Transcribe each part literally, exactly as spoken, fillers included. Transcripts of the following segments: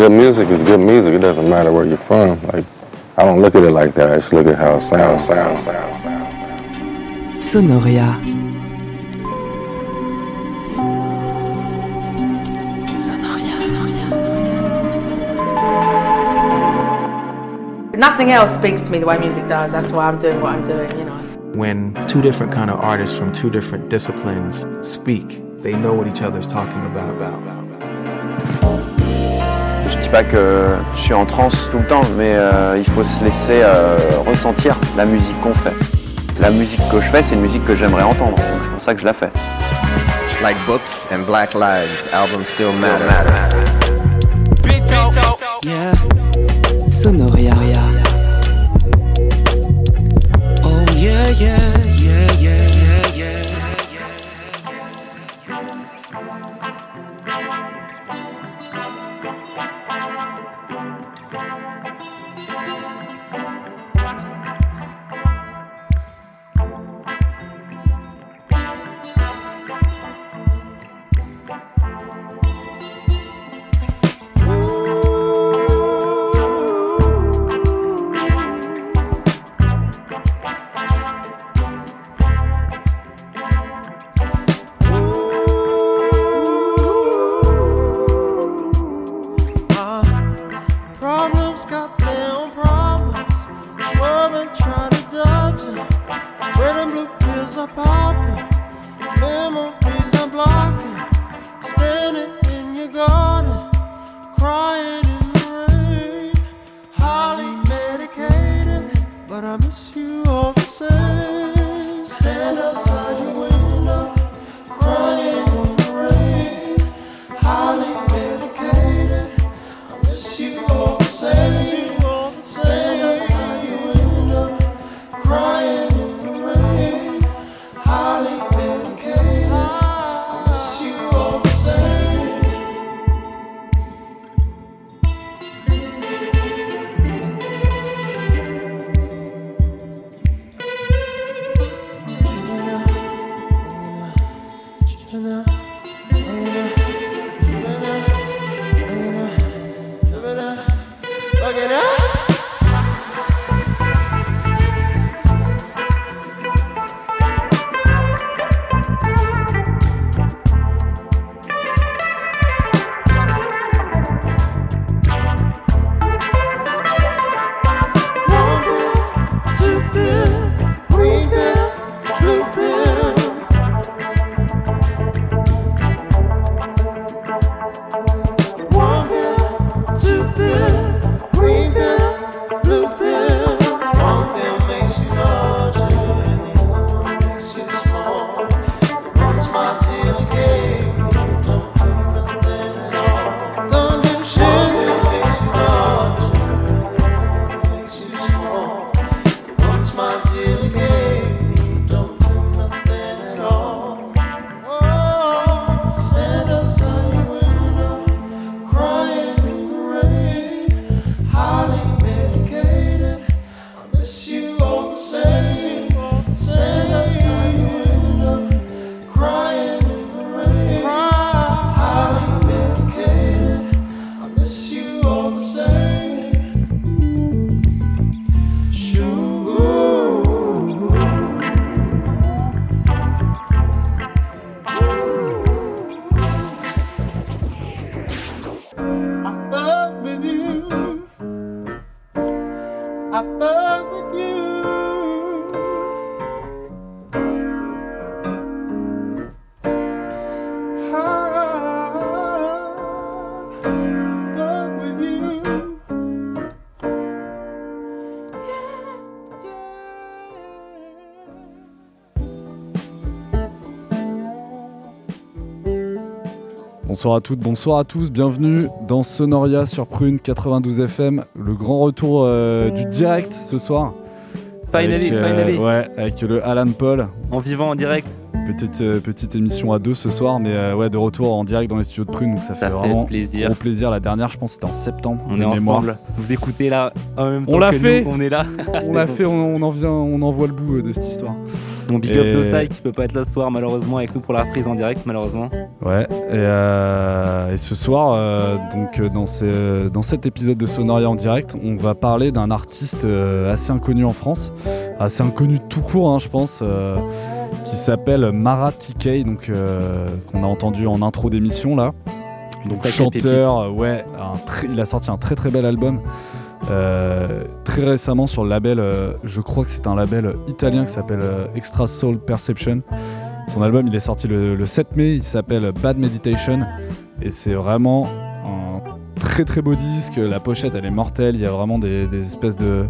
Good music is good music. It doesn't matter where you're from. Like, I don't look at it like that. I just look at how it sounds, sounds, sounds, sounds. Sonoria. Sonoria. Sonoria. Nothing else speaks to me the way music does. That's why I'm doing what I'm doing, you know. When two different kind of artists from two different disciplines speak, they know what each other's talking about. about, about. Je dis pas que je suis en transe tout le temps, mais euh, il faut se laisser euh, ressentir la musique qu'on fait. La musique que je fais, c'est une musique que j'aimerais entendre, donc c'est pour ça que je la fais. Like books and black lives, albums still matter. Yeah. Sonoria. Oh yeah, yeah, yeah, yeah, yeah, yeah. Bonsoir à toutes, bonsoir à tous, bienvenue dans Sonoria sur Prune quatre-vingt-douze F M, le grand retour euh, du direct ce soir. Finally, avec, euh, finally. Ouais, avec le Alan Paul. En vivant, en direct. Petite, euh, petite émission à deux ce soir, mais euh, ouais, de retour en direct dans les studios de Prune, donc ça, ça fait, fait vraiment plaisir. Gros plaisir. La dernière, je pense, c'était en septembre. On est ensemble. Mémoire. Vous écoutez là, en même temps on que l'a fait. Nous, on est là. On l'a fait, on, on en vient, on en voit le bout euh, de cette histoire. Donc big up et... Dosai qui peut pas être là ce soir malheureusement avec nous pour la reprise en direct malheureusement. Ouais. Et, euh, et ce soir euh, donc dans, ces, dans cet épisode de Sonoria en direct, on va parler d'un artiste euh, assez inconnu en France, assez inconnu tout court hein, je pense. Euh, qui s'appelle Mara T K, donc euh, qu'on a entendu en intro d'émission là. Donc chanteur, ouais, un tr- il a sorti un très très bel album euh, très récemment sur le label, euh, je crois que c'est un label italien qui s'appelle euh, Extra Soul Perception. Son album il est sorti le, le sept mai, il s'appelle Bad Meditation et c'est vraiment un très très beau disque, la pochette elle est mortelle, il y a vraiment des, des espèces de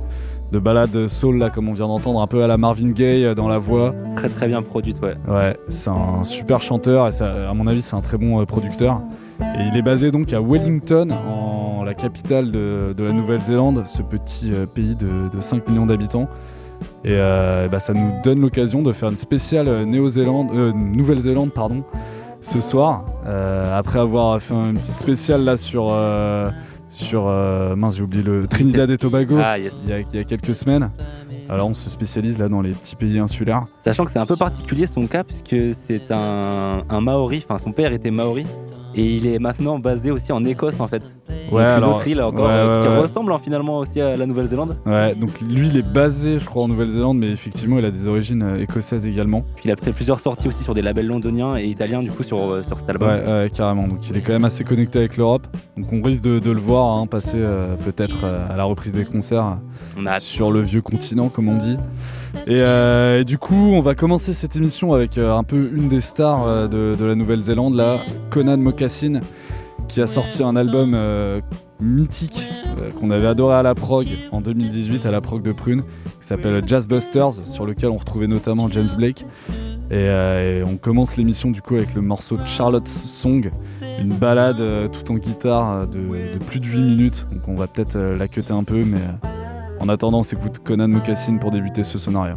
de balade soul là comme on vient d'entendre un peu à la Marvin Gaye dans la voix, très très bien produite. Ouais ouais, c'est un super chanteur et ça, à mon avis c'est un très bon producteur et il est basé donc à Wellington en la capitale de, de la Nouvelle-Zélande, ce petit euh, pays de, de cinq millions d'habitants et, euh, et bah, ça nous donne l'occasion de faire une spéciale Néo-Zélande, euh, Nouvelle-Zélande pardon, ce soir euh, après avoir fait une petite spéciale là sur euh, sur, euh, mince j'ai oublié le Trinidad et Tobago, ah, yes. il, y a, il y a quelques semaines. Alors on se spécialise là dans les petits pays insulaires. Sachant que c'est un peu particulier son cas puisque c'est un, un Maori, enfin son père était Maori et il est maintenant basé aussi en Écosse en fait. Ouais, donc, alors, une autre île encore ouais, euh, qui ouais, ressemble ouais. finalement aussi à la Nouvelle-Zélande. Ouais, donc lui il est basé je crois en Nouvelle-Zélande mais effectivement il a des origines euh, écossaises également. Puis il a pris plusieurs sorties aussi sur des labels londoniens et italiens du coup sur, euh, sur cet album. Ouais, ouais carrément, donc il est quand même assez connecté avec l'Europe. Donc on risque de, de le voir hein, passer euh, peut-être euh, à la reprise des concerts on a... sur le vieux continent comme on dit. Et, euh, et du coup on va commencer cette émission avec euh, un peu une des stars euh, de, de la Nouvelle-Zélande là, Conan Mockasin, qui a sorti un album euh, mythique euh, qu'on avait adoré à la prog en deux mille dix-huit, à la prog de Prune, qui s'appelle Jazz Busters, sur lequel on retrouvait notamment James Blake. Et, euh, et on commence l'émission du coup avec le morceau Charlotte's Song, une balade euh, tout en guitare de, de plus de huit minutes. Donc on va peut-être euh, la cuter un peu, mais euh, en attendant on s'écoute Conan Mockasin pour débuter ce sonoria.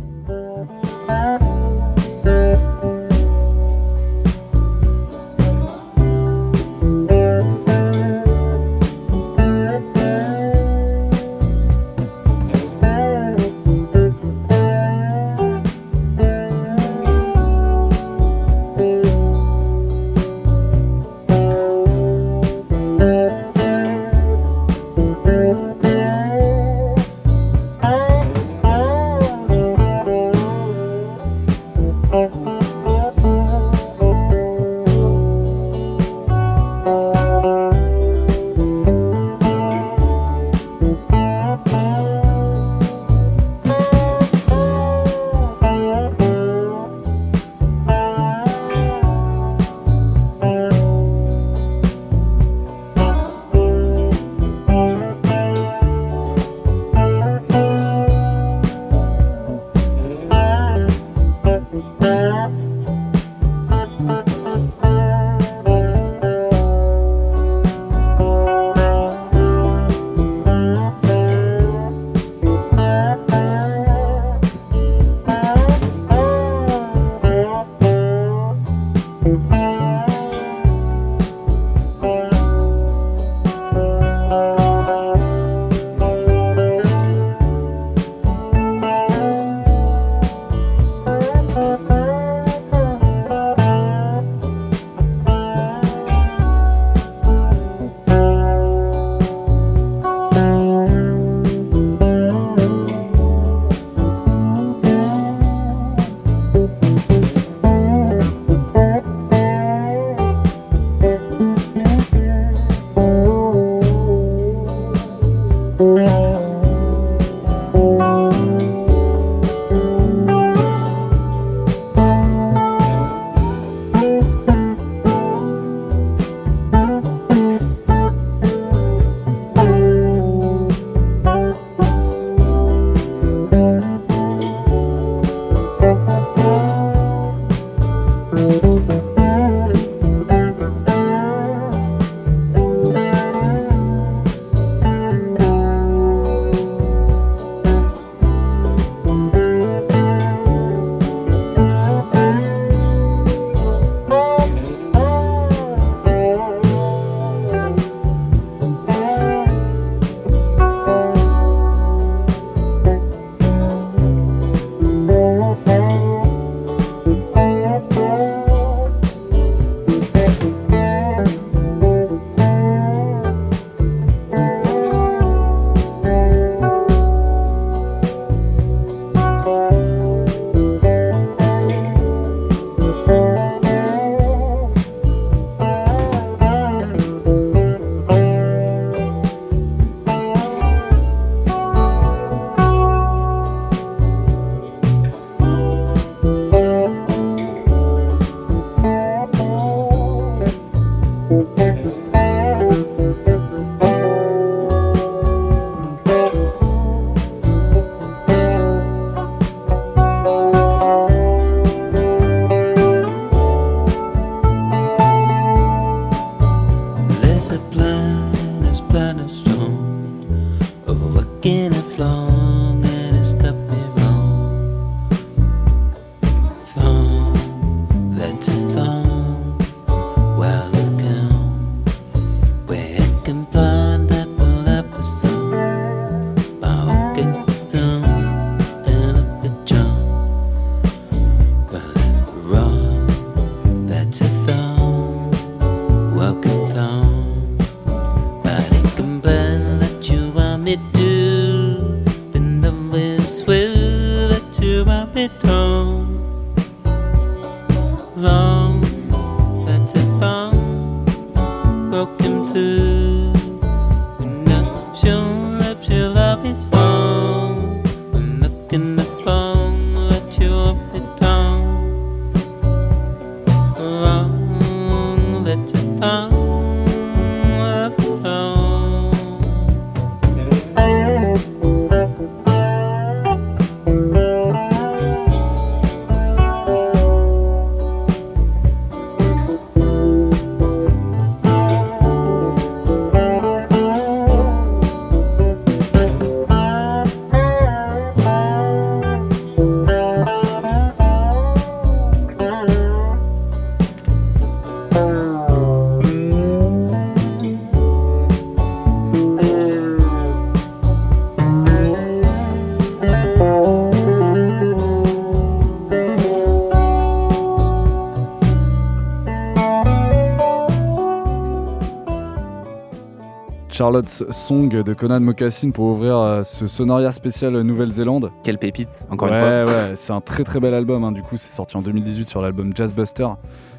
Charlotte's Song de Conan Mockasin pour ouvrir euh, ce Sonoria spécial Nouvelle-Zélande. Quelle pépite, encore ouais, une fois. Ouais, ouais, c'est un très très bel album. Hein. Du coup, c'est sorti en deux mille dix-huit sur l'album Jazz Busters.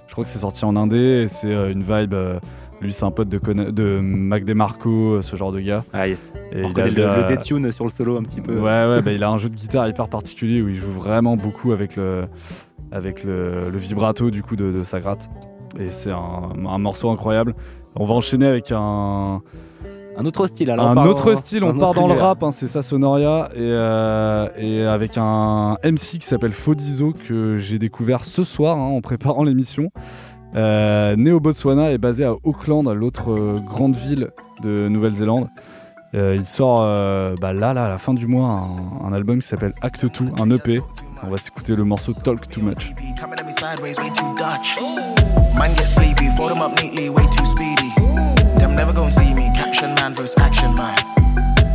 Je crois que c'est sorti en indé et c'est euh, une vibe. Euh, lui, c'est un pote de, Conan, de Mac DeMarco, ce genre de gars. Ah yes. Et on reconnaît le, le détune sur le solo un petit peu. Ouais, ouais, bah, il a un jeu de guitare hyper particulier où il joue vraiment beaucoup avec le, avec le, le vibrato du coup de, de sa gratte. Et c'est un, un morceau incroyable. On va enchaîner avec un... Un autre style. Alors un autre en... style, on un part dans le rap, hein, c'est ça Sonoria. Et, euh, et avec un M C qui s'appelle Foudizo, que j'ai découvert ce soir hein, en préparant l'émission. Euh, né au Botswana et basé à Auckland, l'autre euh, grande ville de Nouvelle-Zélande. Euh, il sort euh, bah là, là, à la fin du mois, un, un album qui s'appelle Act deux, un E P. On va s'écouter le morceau Talk Too Much. Man get sleepy, fold them up neatly, way too speedy. Them never gon' see me, caption man versus action man.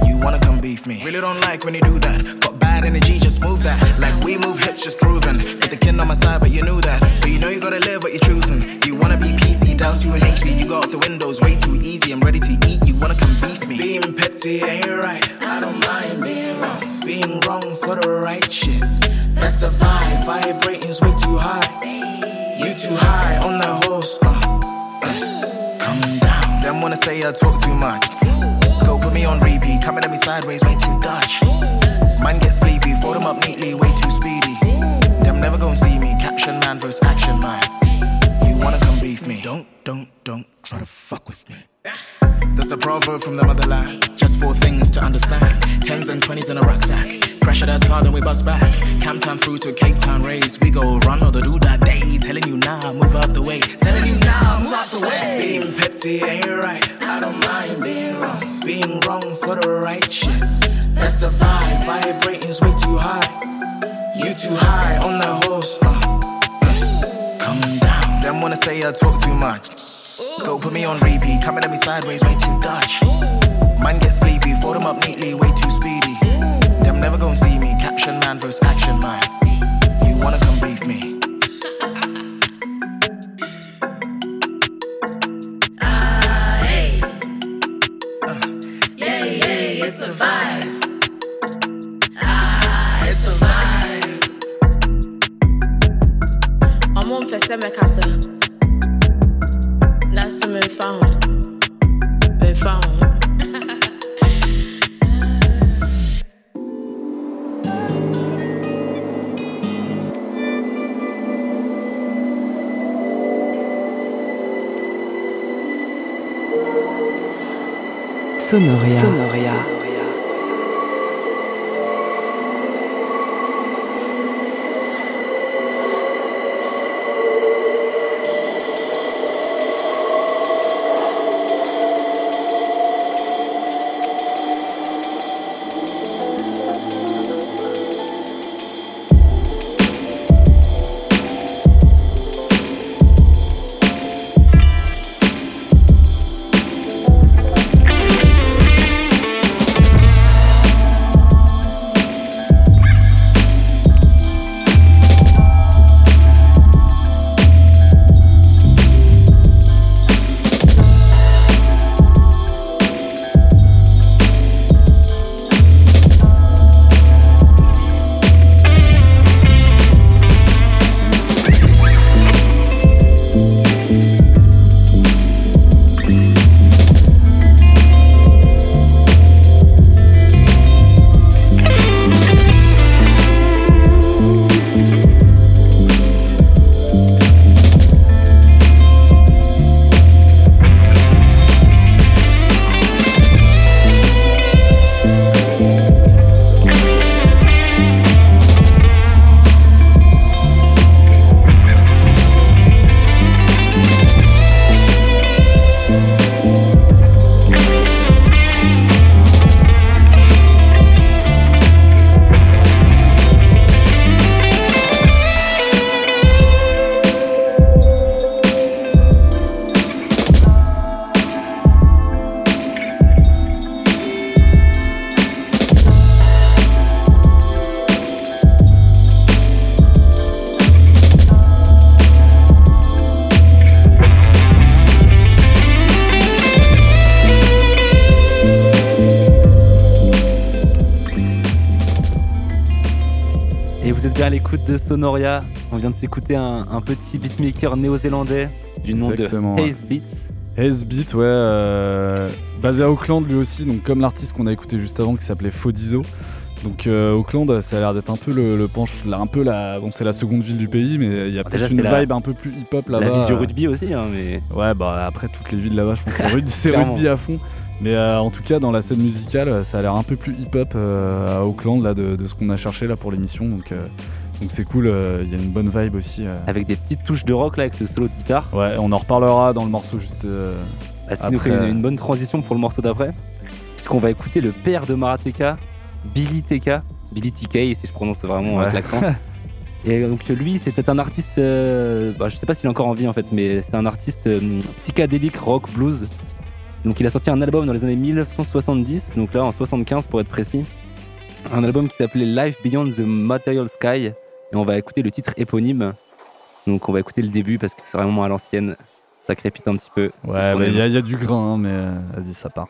You wanna come beef me? Really don't like when you do that. Got bad energy, just move that. Like we move hips, just grooving. Get the kin on my side, but you knew that. So you know you gotta live what you're choosing. You wanna be P C, douse you in H D. You go out the windows, way too easy. I'm ready to eat, you wanna come beef me? Being petty ain't right, I don't mind being wrong. Being wrong for the right shit, that's a vibe. Vibrating's way too high. You too high on the horse, uh, uh, come down. Them wanna say I talk too much. Go put me on repeat, coming at me sideways, way too Dutch. Man get sleepy, fold them up neatly, way too speedy. Them never gon' see me, caption man versus action man. You wanna come beef me? Don't, don't, don't try to fuck with me. That's a proverb from the motherland. Just four things to understand. Tens and twenties in a rucksack. Pressure that's hard and we bust back. Camp time through to Cape Town race. We go run or the do that day. Telling you now, move out the way. Telling you now, move out the way. Being petty ain't right, I don't mind being wrong. Being wrong for the right shit, that's a vibe. Vibrating's way too high. You too high on the horse, uh, uh, come down. Them wanna say I talk too much. Go put me on repeat, coming at me sideways, way too Dutch. Man get sleepy, fold them up neatly, way too speedy. Them never gon' see me, caption man versus action man. You wanna come beef me? Ah, hey. Uh. Yeah, yeah, it's a vibe. Ah, it's a vibe. I'm on pese me casa. Nasu me faon. Me faon. Sonoria. Sonoria. bien à l'écoute de Sonoria. On vient de s'écouter un, un petit beatmaker néo-zélandais du nom Exactement, de Ace Beats. Ace Beats, ouais, euh, basé à Auckland lui aussi, donc comme l'artiste qu'on a écouté juste avant qui s'appelait Foudizo. Donc euh, Auckland, ça a l'air d'être un peu le, le penche, là, un peu la, bon c'est la seconde ville du pays, mais il y a peut-être une la, vibe un peu plus hip-hop là-bas. La ville du rugby aussi, hein, mais. Ouais, bah après toutes les villes là-bas, je pense que c'est, rugby, c'est rugby à fond. Mais euh, en tout cas, dans la scène musicale, ça a l'air un peu plus hip-hop euh, à Auckland là de, de ce qu'on a cherché là pour l'émission, donc. Euh... Donc c'est cool, il euh, y a une bonne vibe aussi. Euh. Avec des petites touches de rock là, avec le solo de guitare. Ouais, on en reparlera dans le morceau juste euh, Est-ce après. Est-ce qu'il nous fait une, une bonne transition pour le morceau d'après ? Puisqu'on va écouter le père de Mara T K, Billy T K, Billy T K si je prononce vraiment ouais. avec l'accent. Et donc lui, c'était un artiste, euh, bah, je sais pas s'il est encore en vie en fait, mais c'est un artiste euh, psychédélique, rock, blues. Donc il a sorti un album dans les années dix-neuf soixante-dix, donc là en soixante-quinze pour être précis. Un album qui s'appelait Life Beyond the Material Sky. Et on va écouter le titre éponyme. Donc on va écouter le début parce que c'est vraiment à l'ancienne. Ça crépite un petit peu. Ouais, il bah y, y a du grain, hein, mais euh, vas-y, ça part.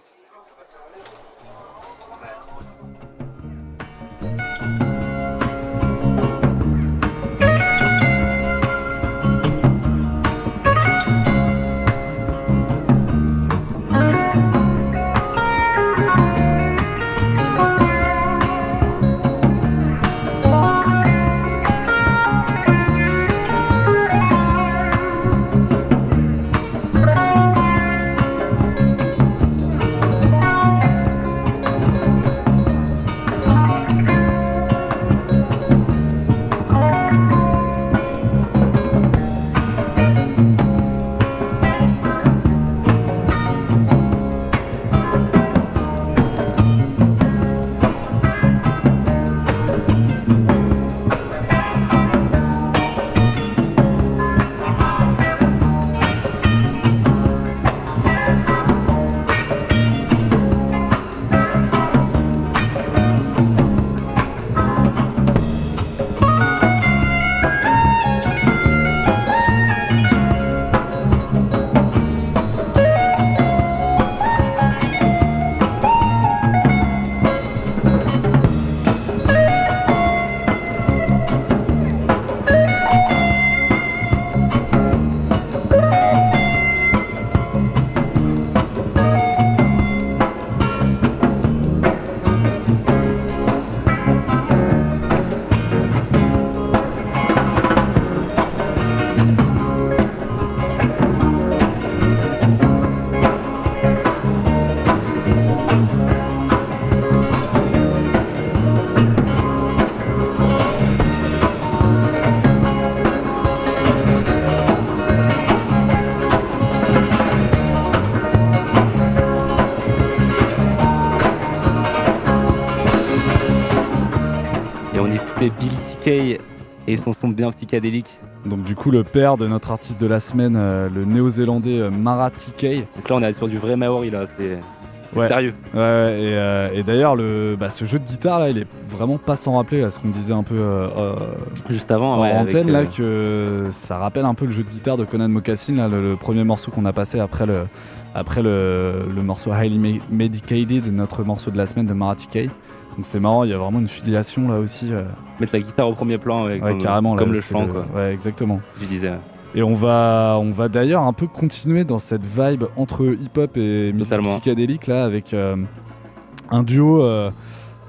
Et son son bien psychédélique. Donc du coup le père de notre artiste de la semaine, euh, le néo-zélandais euh, Mara T K. Donc là on est sur du vrai Maori là, c'est, c'est ouais. sérieux. Ouais, ouais. Et, euh, et d'ailleurs le, bah, ce jeu de guitare là, il est vraiment pas sans rappeler là, ce qu'on disait un peu euh, euh, juste avant en ouais, antenne avec, là euh... que ça rappelle un peu le jeu de guitare de Conan Mockasin là, le, le premier morceau qu'on a passé après le, après le, le morceau Highly Medicated, notre morceau de la semaine de Mara T K. Donc c'est marrant, il y a vraiment une filiation là aussi. Mettre la guitare au premier plan, ouais, ouais, comme, comme là, le chant. Le... Quoi. Ouais, exactement. Je disais. Et on va, on va d'ailleurs un peu continuer dans cette vibe entre hip-hop et musique psychédélique là, avec euh, un duo, euh,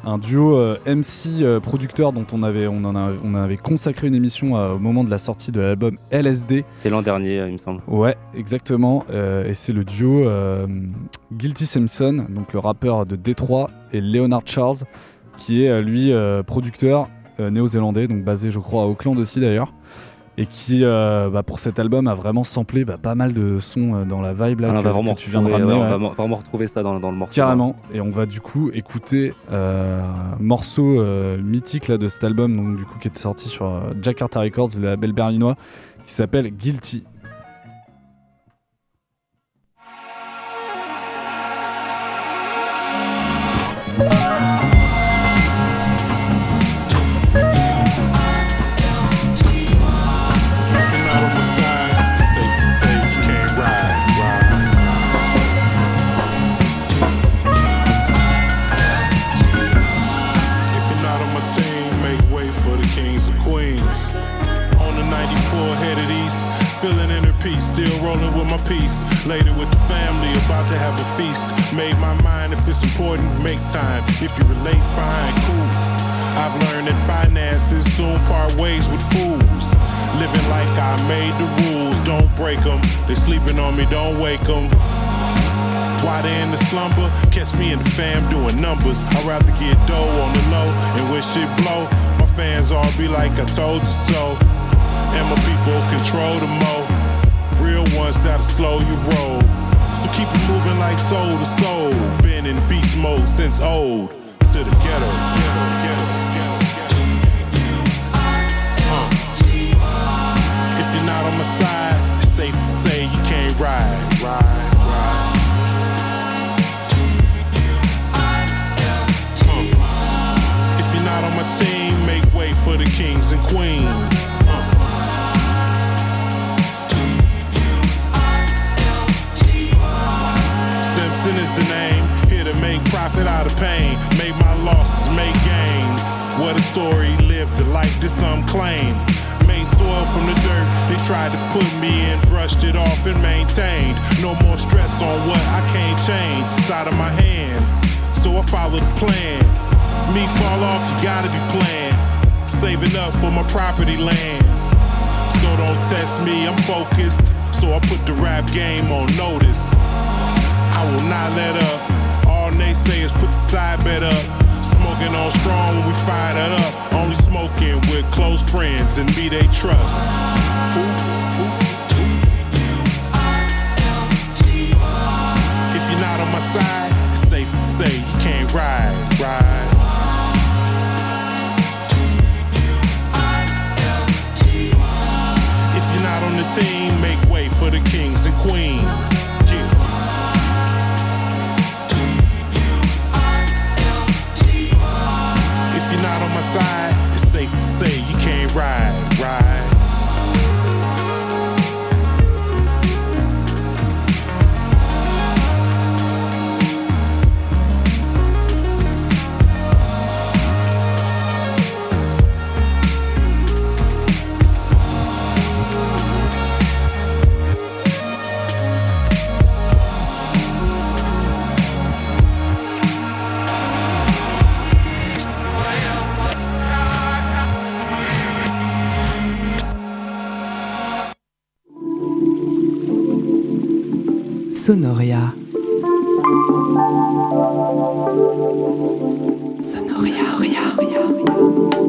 un duo euh, M C euh, producteur dont on avait, on en a, on avait consacré une émission euh, au moment de la sortie de l'album L S D. C'était l'an dernier, il me semble. Ouais, exactement. Euh, et c'est le duo euh, Guilty Simpson, donc le rappeur de Détroit, et Leonard Charles, qui est lui euh, producteur euh, néo-zélandais, donc basé je crois à Auckland aussi d'ailleurs, et qui euh, bah, pour cet album a vraiment samplé bah, pas mal de sons euh, dans la vibe là, ah, que, là bah, que tu viens de ramener. Ouais, ouais. On va vraiment retrouver ça dans, dans le morceau. Carrément, là. Et on va du coup écouter euh, un morceau euh, mythique là, de cet album, donc, du coup, qui est sorti sur euh, Jakarta Records, le label berlinois, qui s'appelle Guilty. peace. Later with the family, about to have a feast. Made my mind, if it's important, make time. If you relate, fine, cool. I've learned that finances soon part ways with fools. Living like I made the rules, don't break them. They sleeping on me, don't wake them. Why they in the slumber? Catch me and the fam doing numbers. I'd rather get dough on the low and wish it blow. My fans all be like, I told you so. And my people control the mo. Real ones that'll slow you roll. So keep it moving like soul to soul. Been in beast mode since old. To the ghetto, ghetto, ghetto, ghetto, ghetto. Uh. If you're not on my side, it's safe to say you can't ride, ride, ride. On my team, make way for the kings and queens. Uh. Simpson is the name, here to make profit out of pain. Make my losses, make gains. What a story, lived the life that some claim. Made soil from the dirt, they tried to put me in, brushed it off and maintained. No more stress on what I can't change, it's out of my hands. So I followed the plan. Me fall off, you gotta be playing. Saving up for my property land. So don't test me, I'm focused. So I put the rap game on notice. I will not let up. All they say is put the side bet up. Smoking on strong when we fire that up. Only smoking with close friends and me they trust. Ooh. If you're not on my side, it's safe to say you can't ride, ride. On the team, make way for the kings and queens. Yeah. If you're not on my side, it's safe to say you can't ride, ride. Sonoria. Sonoria. Boom!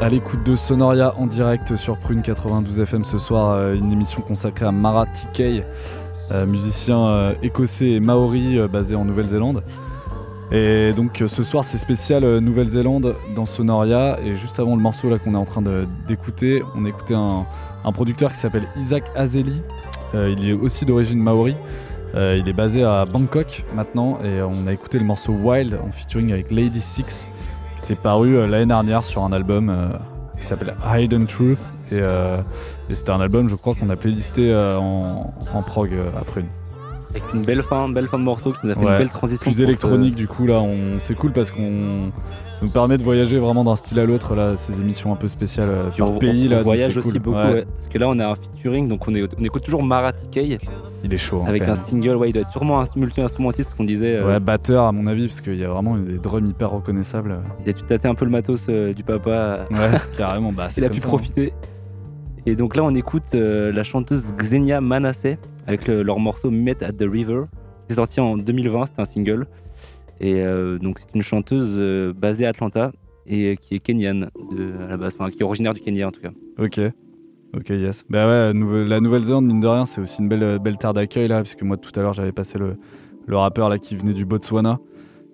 À l'écoute de Sonoria en direct sur Prune quatre-vingt-douze F M ce soir, une émission consacrée à Mara T K, musicien écossais et maori basé en Nouvelle-Zélande. Et donc ce soir c'est spécial Nouvelle-Zélande dans Sonoria. Et juste avant le morceau là qu'on est en train de, d'écouter, on écoutait un, un producteur qui s'appelle Isaac Azeli. Il est aussi d'origine maori. Il est basé à Bangkok maintenant et on a écouté le morceau Wild en featuring avec Lady Six. Était paru euh, l'année dernière sur un album euh, qui s'appelle Hide and Truth et, euh, et c'était un album je crois qu'on a playlisté euh, en, en prog euh, après une. Avec une belle fin, belle fin de morceau qui nous a fait ouais, une belle transition. Plus électronique ce... du coup là, on, c'est cool parce qu'on ça nous permet de voyager vraiment d'un style à l'autre là, ces émissions un peu spéciales euh, par on, pays on, là. On voyage aussi cool. beaucoup ouais. Ouais, parce que là on a un featuring donc on, est, on écoute toujours Mara T K. Il est chaud avec un single, ouais, il doit être sûrement un multi-instrumentiste qu'on disait. Euh, ouais, batteur à mon avis parce qu'il y a vraiment des drums hyper reconnaissables. Il a dû tâter un peu le matos euh, du papa. Ouais, carrément. Bah, c'est il a pu ça, profiter. Hein. Et donc là on écoute euh, la chanteuse Xenia Manasseh. Avec le, leur morceau Meet at the River, c'est sorti en deux mille vingt, c'était un single. Et euh, donc c'est une chanteuse euh, basée à Atlanta et euh, qui est kenyane de, à la base, enfin qui est originaire du Kenya en tout cas. Ok, ok, yes. Bah ouais, nouvel, la Nouvelle-Zélande mine de rien, c'est aussi une belle, belle terre d'accueil là, parce que moi tout à l'heure j'avais passé le, le rappeur là qui venait du Botswana.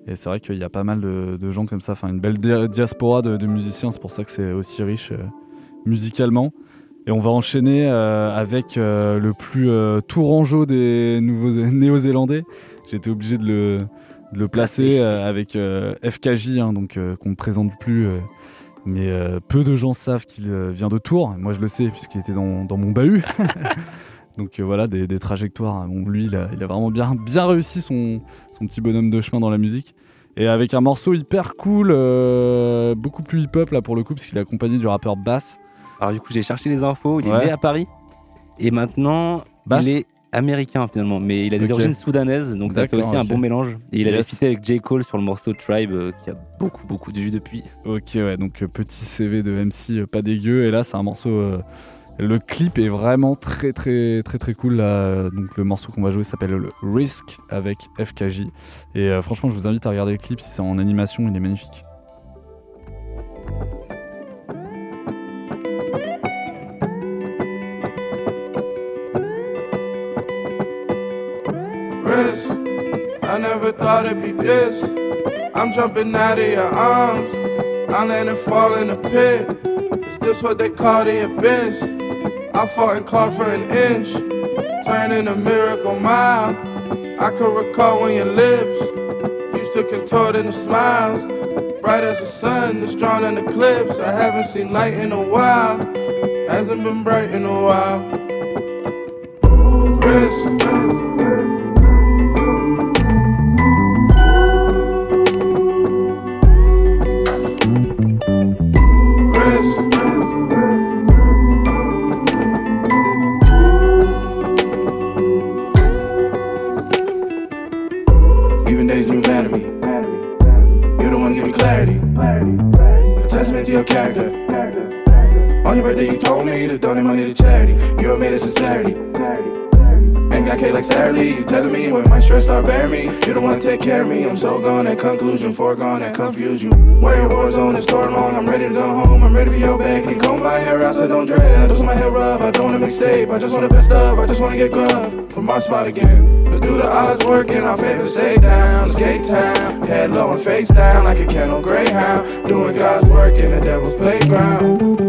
Et c'est vrai qu'il y a pas mal de, de gens comme ça, enfin une belle di- diaspora de, de musiciens, c'est pour ça que c'est aussi riche euh, musicalement. Et on va enchaîner euh, avec euh, le plus euh, tourangeau des nouveaux néo-zélandais. J'étais obligé de le, de le placer euh, avec euh, F K J, hein, donc, euh, qu'on ne présente plus. Euh, mais euh, peu de gens savent qu'il euh, vient de Tours. Moi, je le sais, puisqu'il était dans, dans mon bahut. Donc euh, voilà, des, des trajectoires. Bon, lui, il a, il a vraiment bien, bien réussi son, son petit bonhomme de chemin dans la musique. Et avec un morceau hyper cool, euh, beaucoup plus hip-hop là pour le coup, parce qu'il est accompagné du rappeur Bass. Alors du coup, j'ai cherché les infos, il ouais. est né à Paris, et maintenant, Bass. il est américain finalement, mais il a des okay. origines soudanaises, donc D'accord, ça fait aussi okay. un bon mélange. Et il yes. avait cité avec J. Cole sur le morceau Tribe, euh, qui a beaucoup, beaucoup de vues depuis. Ok, ouais, donc euh, petit C V de M C, euh, pas dégueu, et là, c'est un morceau... Euh, le clip est vraiment très très très très cool là. Donc le morceau qu'on va jouer s'appelle le Risk avec F K J et euh, franchement je vous invite à regarder le clip, si c'est en animation il est magnifique. Risk, I never thought it'd be this. I'm jumping out of your arms, I let it fall in a pit. Is this what they call the abyss? I fought and clawed for an inch, turning a miracle mile. I could recall when your lips used to contort into smiles, bright as the sun that's drawn in the clips. I haven't seen light in a while, hasn't been bright in a while. Risk. You telling me when my stress start bearing me, you don't want to take care of me. I'm so gone at conclusion, foregone at confusion. Where your war zone is storm long, I'm ready to go home. I'm ready for your back, and comb my hair out so don't dread. I just want my hair up, I don't want to mix tape. I just want the best of, I just want to get grub from my spot again. But do the odds work in our favor, stay down. Skate time, head low and face down like a kennel greyhound, doing God's work in the devil's playground.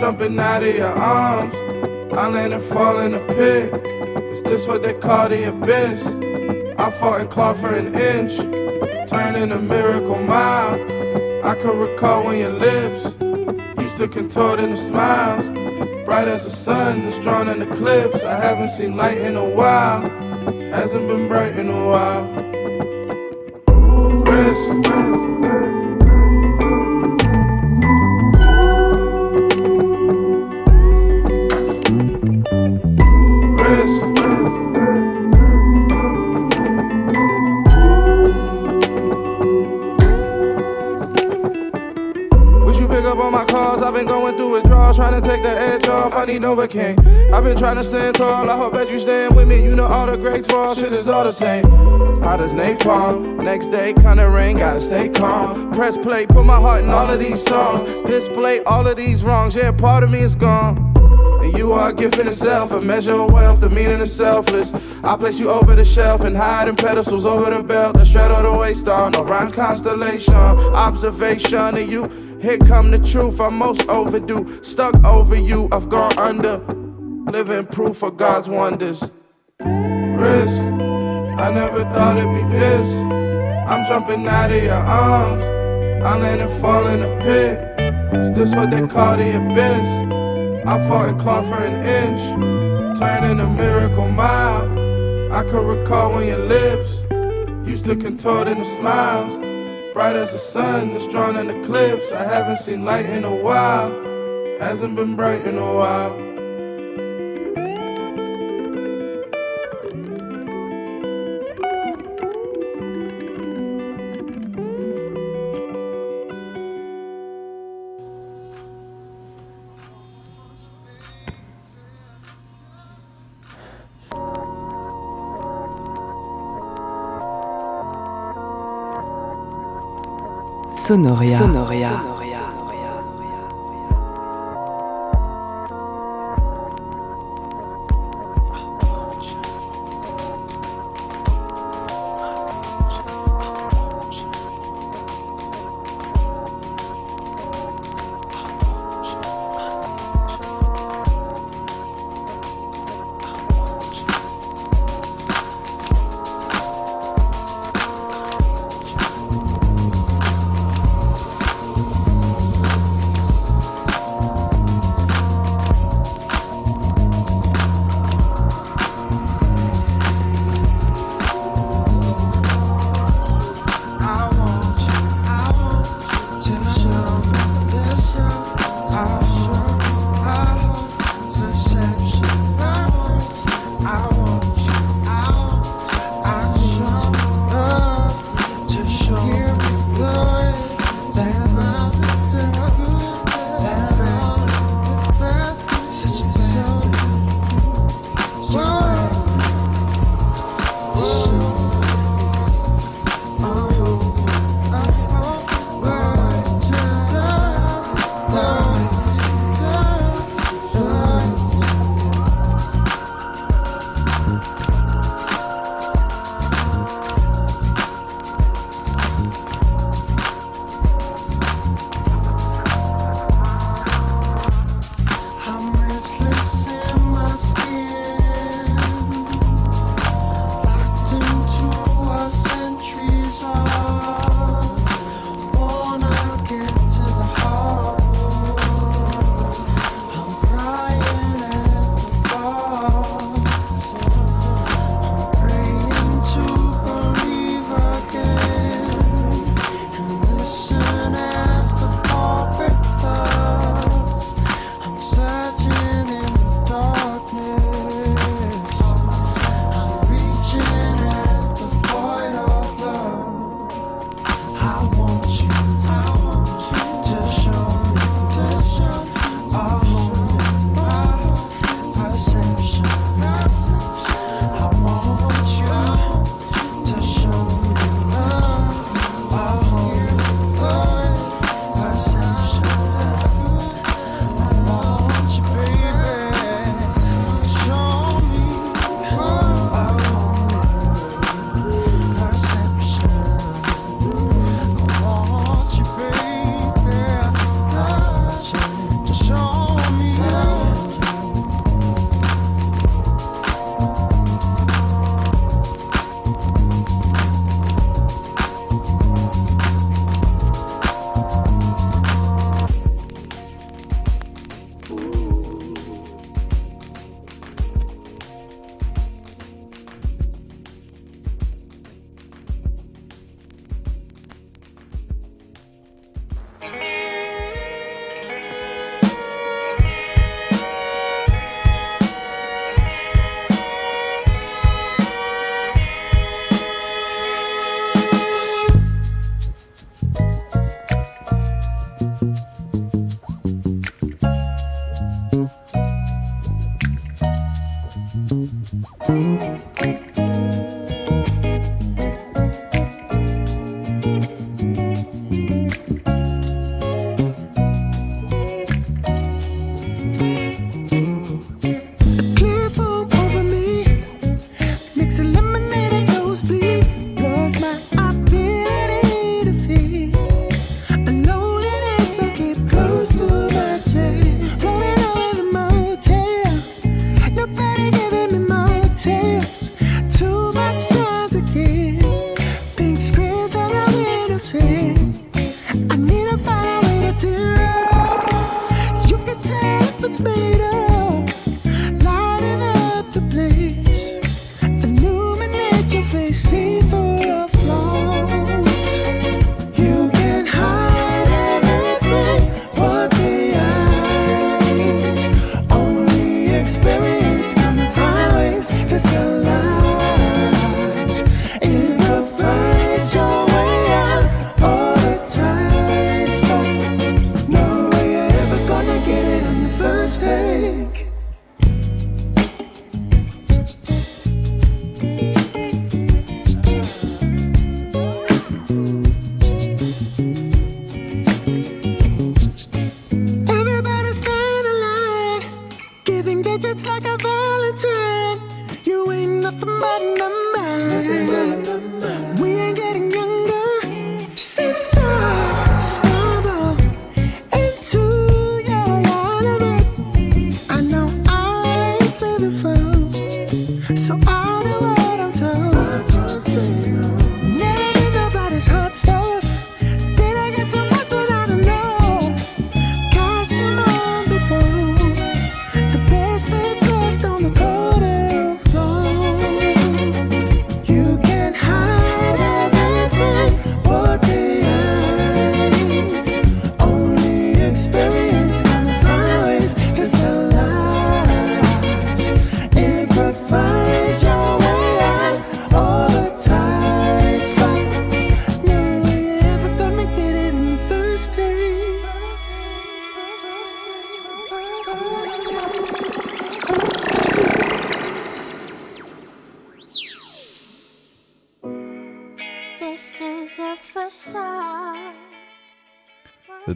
Jumping out of your arms, I land and fall in a pit. Is this what they call the abyss? I fought and clawed for an inch, turning a miracle mile. I could recall when your lips used to contort into smiles, bright as the sun that's drawn in the clips. I haven't seen light in a while, hasn't been bright in a while. Risk. Trying to take the edge off, I need Novocaine. I've been trying to stand tall, I hope that you stand with me. You know all the greats fall, shit is all the same. How does napalm? Next day, kinda rain, gotta stay calm. Press play, put my heart in all of these songs. Display all of these wrongs, yeah, part of me is gone. And you are a gift in itself, a measure of wealth, the meaning is selfless. I place you over the shelf and hide in pedestals over the belt, the straddle the waist on, no rhymes constellation, observation of you. Here come the truth, I'm most overdue. Stuck over you, I've gone under. Living proof of God's wonders. Risk, I never thought it'd be this. I'm jumping out of your arms, I land and fall in a pit. Is this what they call the abyss? I fought and clawed for an inch, turning a miracle mile. I could recall when your lips used to contort into smiles, bright as the sun that's drawn in the clips. I haven't seen light in a while, hasn't been bright in a while. Sonoria. Sonoria. Sonoria.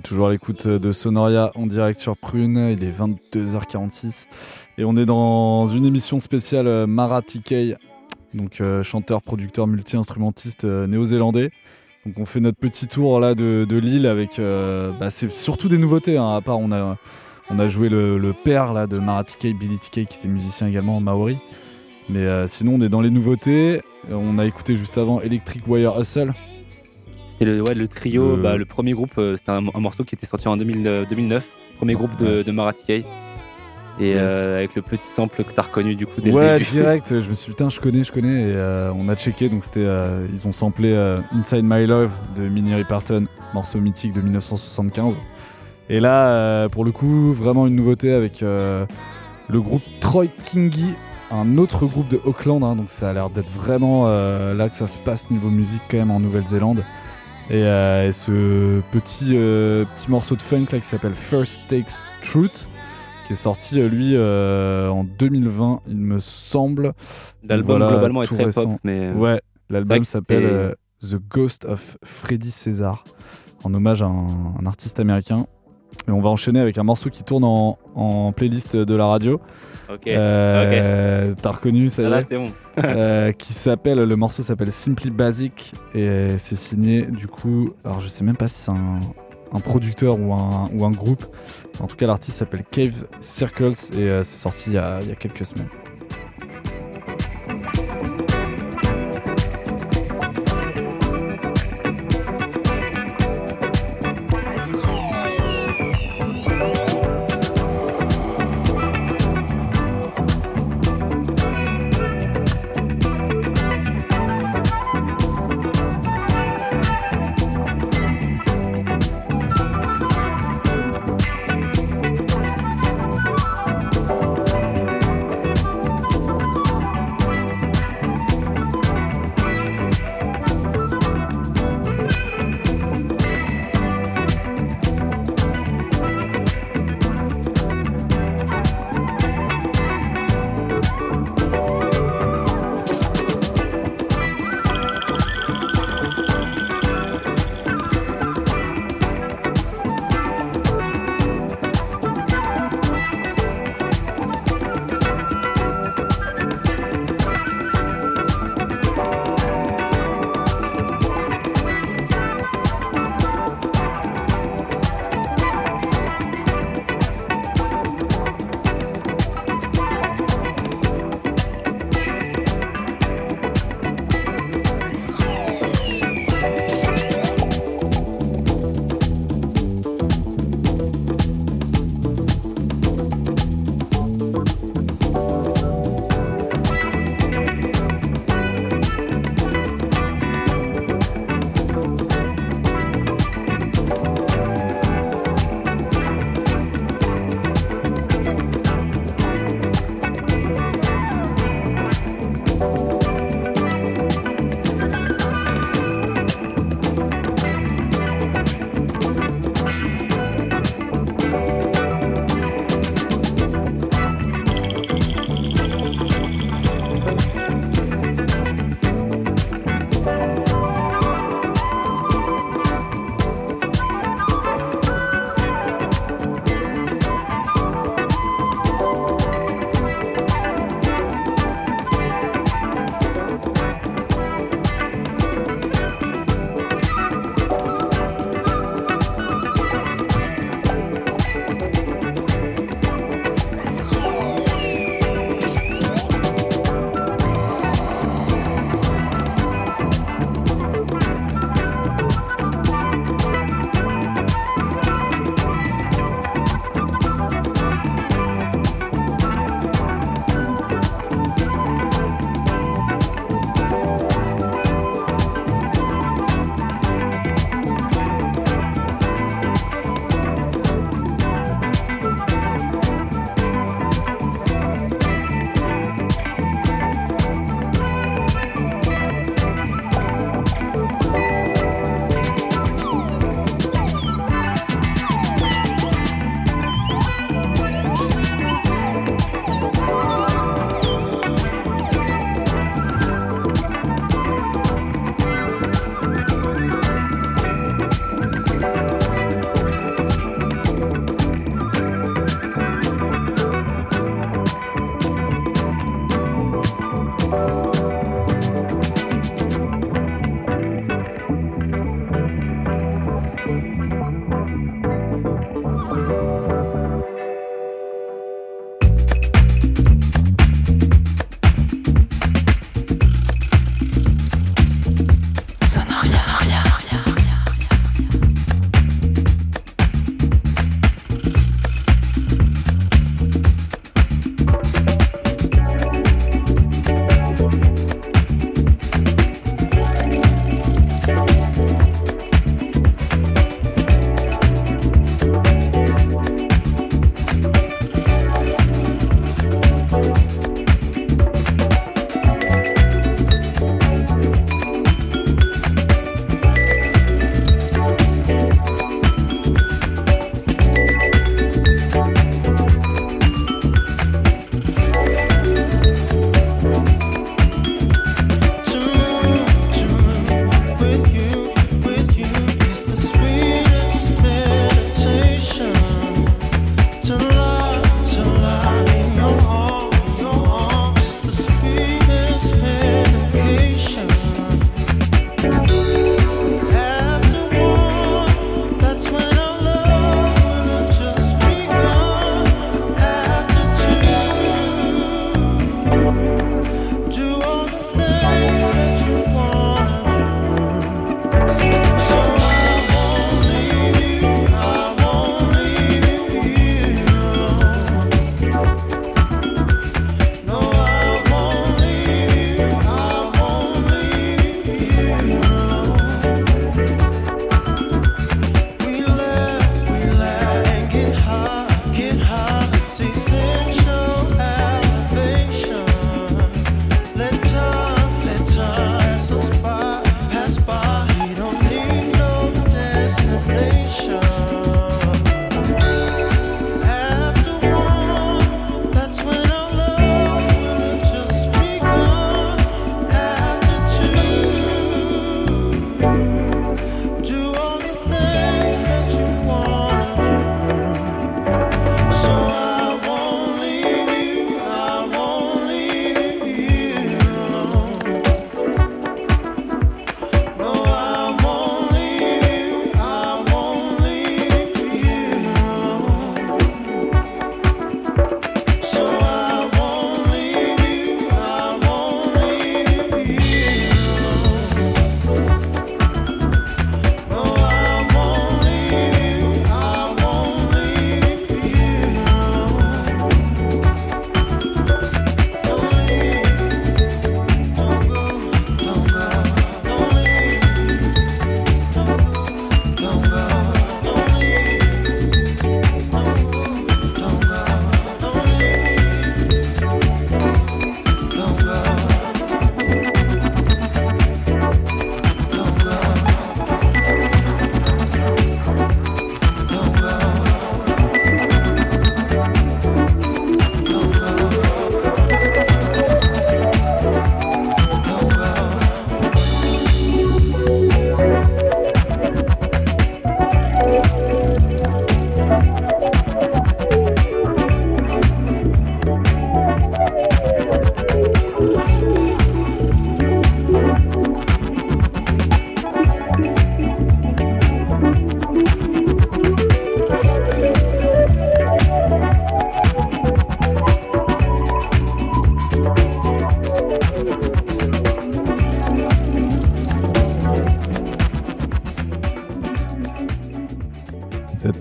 Toujours l'écoute de Sonoria en direct sur Prune, il est vingt-deux heures quarante-six et on est dans une émission spéciale Mara T K, donc euh, chanteur, producteur, multi-instrumentiste euh, néo-zélandais. Donc on fait notre petit tour là de, de l'île avec euh, bah, c'est surtout des nouveautés, hein, à part on a, on a joué le, le père là, de Mara T K, Billy T K, qui était musicien également en Maori. Mais euh, sinon on est dans les nouveautés, on a écouté juste avant Electric Wire Hustle. C'était le, ouais, le trio, euh... bah, le premier groupe, euh, c'était un, un morceau qui était sorti en deux mille neuf, premier groupe de, de Mara T K. Et yes. euh, avec le petit sample que t'as reconnu du coup dès ouais, le début. Ouais, direct, je me suis dit putain, je connais, je connais. Et euh, on a checké, donc c'était, euh, ils ont samplé euh, Inside My Love de Minnie Riperton, morceau mythique de dix-neuf cent soixante-quinze. Et là, euh, pour le coup, vraiment une nouveauté avec euh, le groupe Troy Kingi, un autre groupe de Auckland. Hein, donc ça a l'air d'être vraiment euh, là que ça se passe niveau musique quand même en Nouvelle-Zélande. Et, euh, et ce petit, euh, petit morceau de funk là qui s'appelle First Takes Truth, qui est sorti lui euh, en deux mille vingt, il me semble. L'album voilà, globalement est très récent. Pop, mais ouais, l'album s'appelle euh, The Ghost of Freddy César, en hommage à un, un artiste américain. Et on va enchaîner avec un morceau qui tourne en, en playlist de la radio. Ok. Euh, okay. T'as reconnu ça? Là, c'est bon. euh, qui s'appelle, le morceau s'appelle Simply Basic et c'est signé du coup. Alors je sais même pas si c'est un, un producteur ou un ou un groupe. En tout cas, l'artiste s'appelle Cave Circles et euh, c'est sorti il y a, il y a quelques semaines.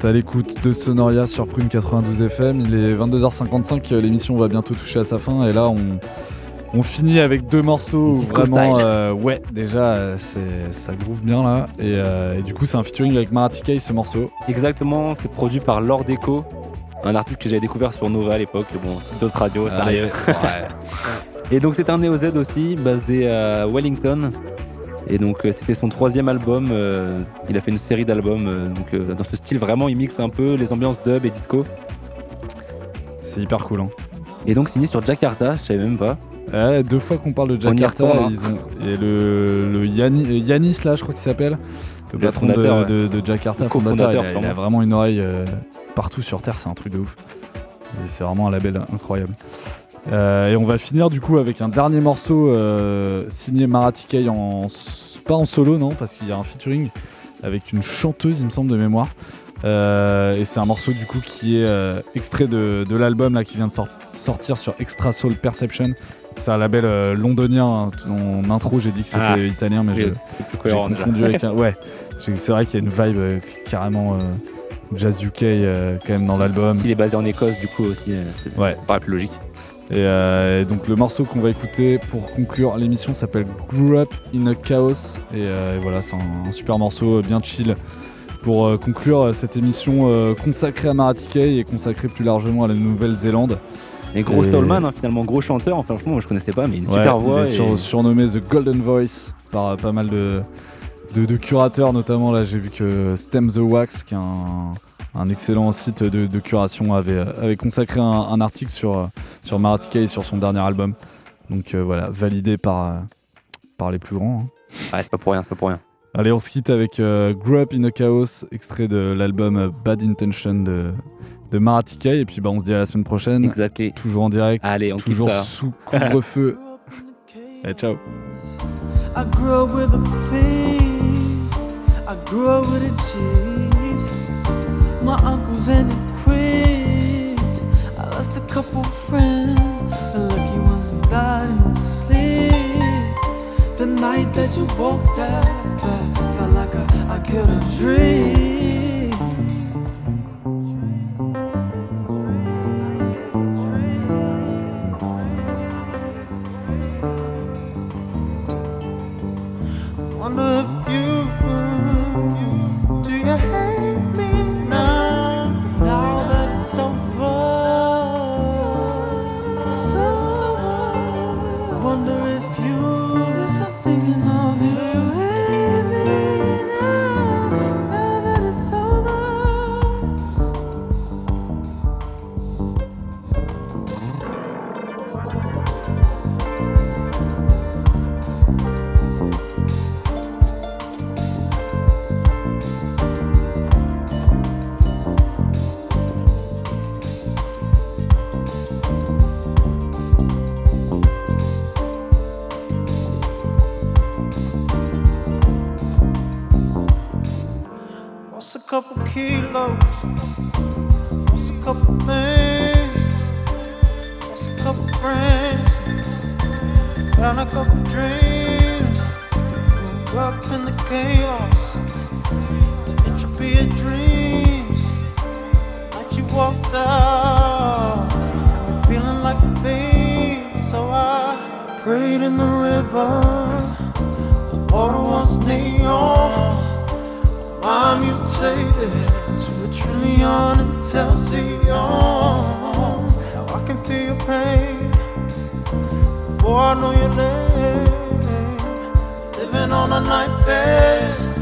êtes à l'écoute de Sonoria sur Prune quatre-vingt-douze F M. Il est vingt-deux heures cinquante-cinq, l'émission va bientôt toucher à sa fin. Et là, on, on finit avec deux morceaux où vraiment, euh, ouais, déjà, euh, c'est, ça groove bien là. Et, euh, et du coup, c'est un featuring avec Mara T K, ce morceau. Exactement, c'est produit par Lord Deco, un artiste que j'avais découvert sur Nova à l'époque. Bon, c'est d'autres radios, sérieux. Ouais. Et donc, c'est un néo-Z aussi, basé à Wellington. Et donc euh, c'était son troisième album, euh, il a fait une série d'albums, euh, donc euh, dans ce style vraiment il mixe un peu les ambiances dub et disco. C'est hyper cool hein. Et donc signé sur Jakarta, je savais même pas. Euh, deux fois qu'on parle de Jakarta, retourne, hein. Ils ont, et le, le Yannis, Yannis là je crois qu'il s'appelle, le, le patron de, ouais. de, de Jakarta, fondateur, il a, il a vraiment une oreille euh, partout sur Terre, c'est un truc de ouf. Et c'est vraiment un label incroyable. Euh, et on va finir du coup avec un dernier morceau euh, signé Mara T K en pas en solo non parce qu'il y a un featuring avec une chanteuse il me semble de mémoire euh, et c'est un morceau du coup qui est euh, extrait de, de l'album là qui vient de sor- sortir sur Extra Soul Perception. C'est un label euh, londonien hein. En intro j'ai dit que c'était ah, italien mais oui, je, j'ai confondu avec un ouais c'est vrai qu'il y a une vibe euh, carrément euh, jazz U K euh, quand même dans c'est, l'album. Il est basé en Écosse du coup aussi euh, c'est ouais. Pas plus logique. Et, euh, et donc le morceau qu'on va écouter pour conclure l'émission s'appelle Grew Up in a Chaos et, euh, et voilà c'est un, un super morceau bien chill pour euh, conclure cette émission euh, consacrée à Mara T K et consacrée plus largement à la Nouvelle-Zélande. Et gros et... soulman hein, finalement gros chanteur, enfin franchement moi je connaissais pas mais une ouais, super voix. Il est sur, et... surnommé The Golden Voice par euh, pas mal de, de, de curateurs notamment là j'ai vu que Stem the Wax qui est un... un excellent site de, de curation avait, avait consacré un, un article sur, sur Mara T K et sur son dernier album. Donc euh, voilà, validé par, euh, par les plus grands. Hein. Ouais, c'est pas pour rien, c'est pas pour rien. Allez, on se quitte avec euh, Grew Up in a Chaos, extrait de l'album Bad Intention de, de Mara T K. Et puis bah, on se dit à la semaine prochaine. Exactly. Toujours en direct. Allez, on toujours quitte ça. Sous couvre-feu. Allez, ciao. I grew up with a face. I grew up with a cheese. My uncles and the queens. I lost a couple friends. The lucky ones died in the sleep. The night that you walked out, I felt, felt like I, I killed a dream. I wonder if you, do you hate me? Now that it's over, it's over. Wonder if you, cause I'm thinking of you. Do you hear me now? Now that it's couple kilos, lost a couple things, lost a couple friends, found a couple dreams, grew up in the chaos, the entropy of dreams, like you walked out, I'm feeling like a fiend, so I prayed in the river, the water was neon. I'm mutated to a trillion until zeons. Now I can feel your pain before I know your name. Living on a night base.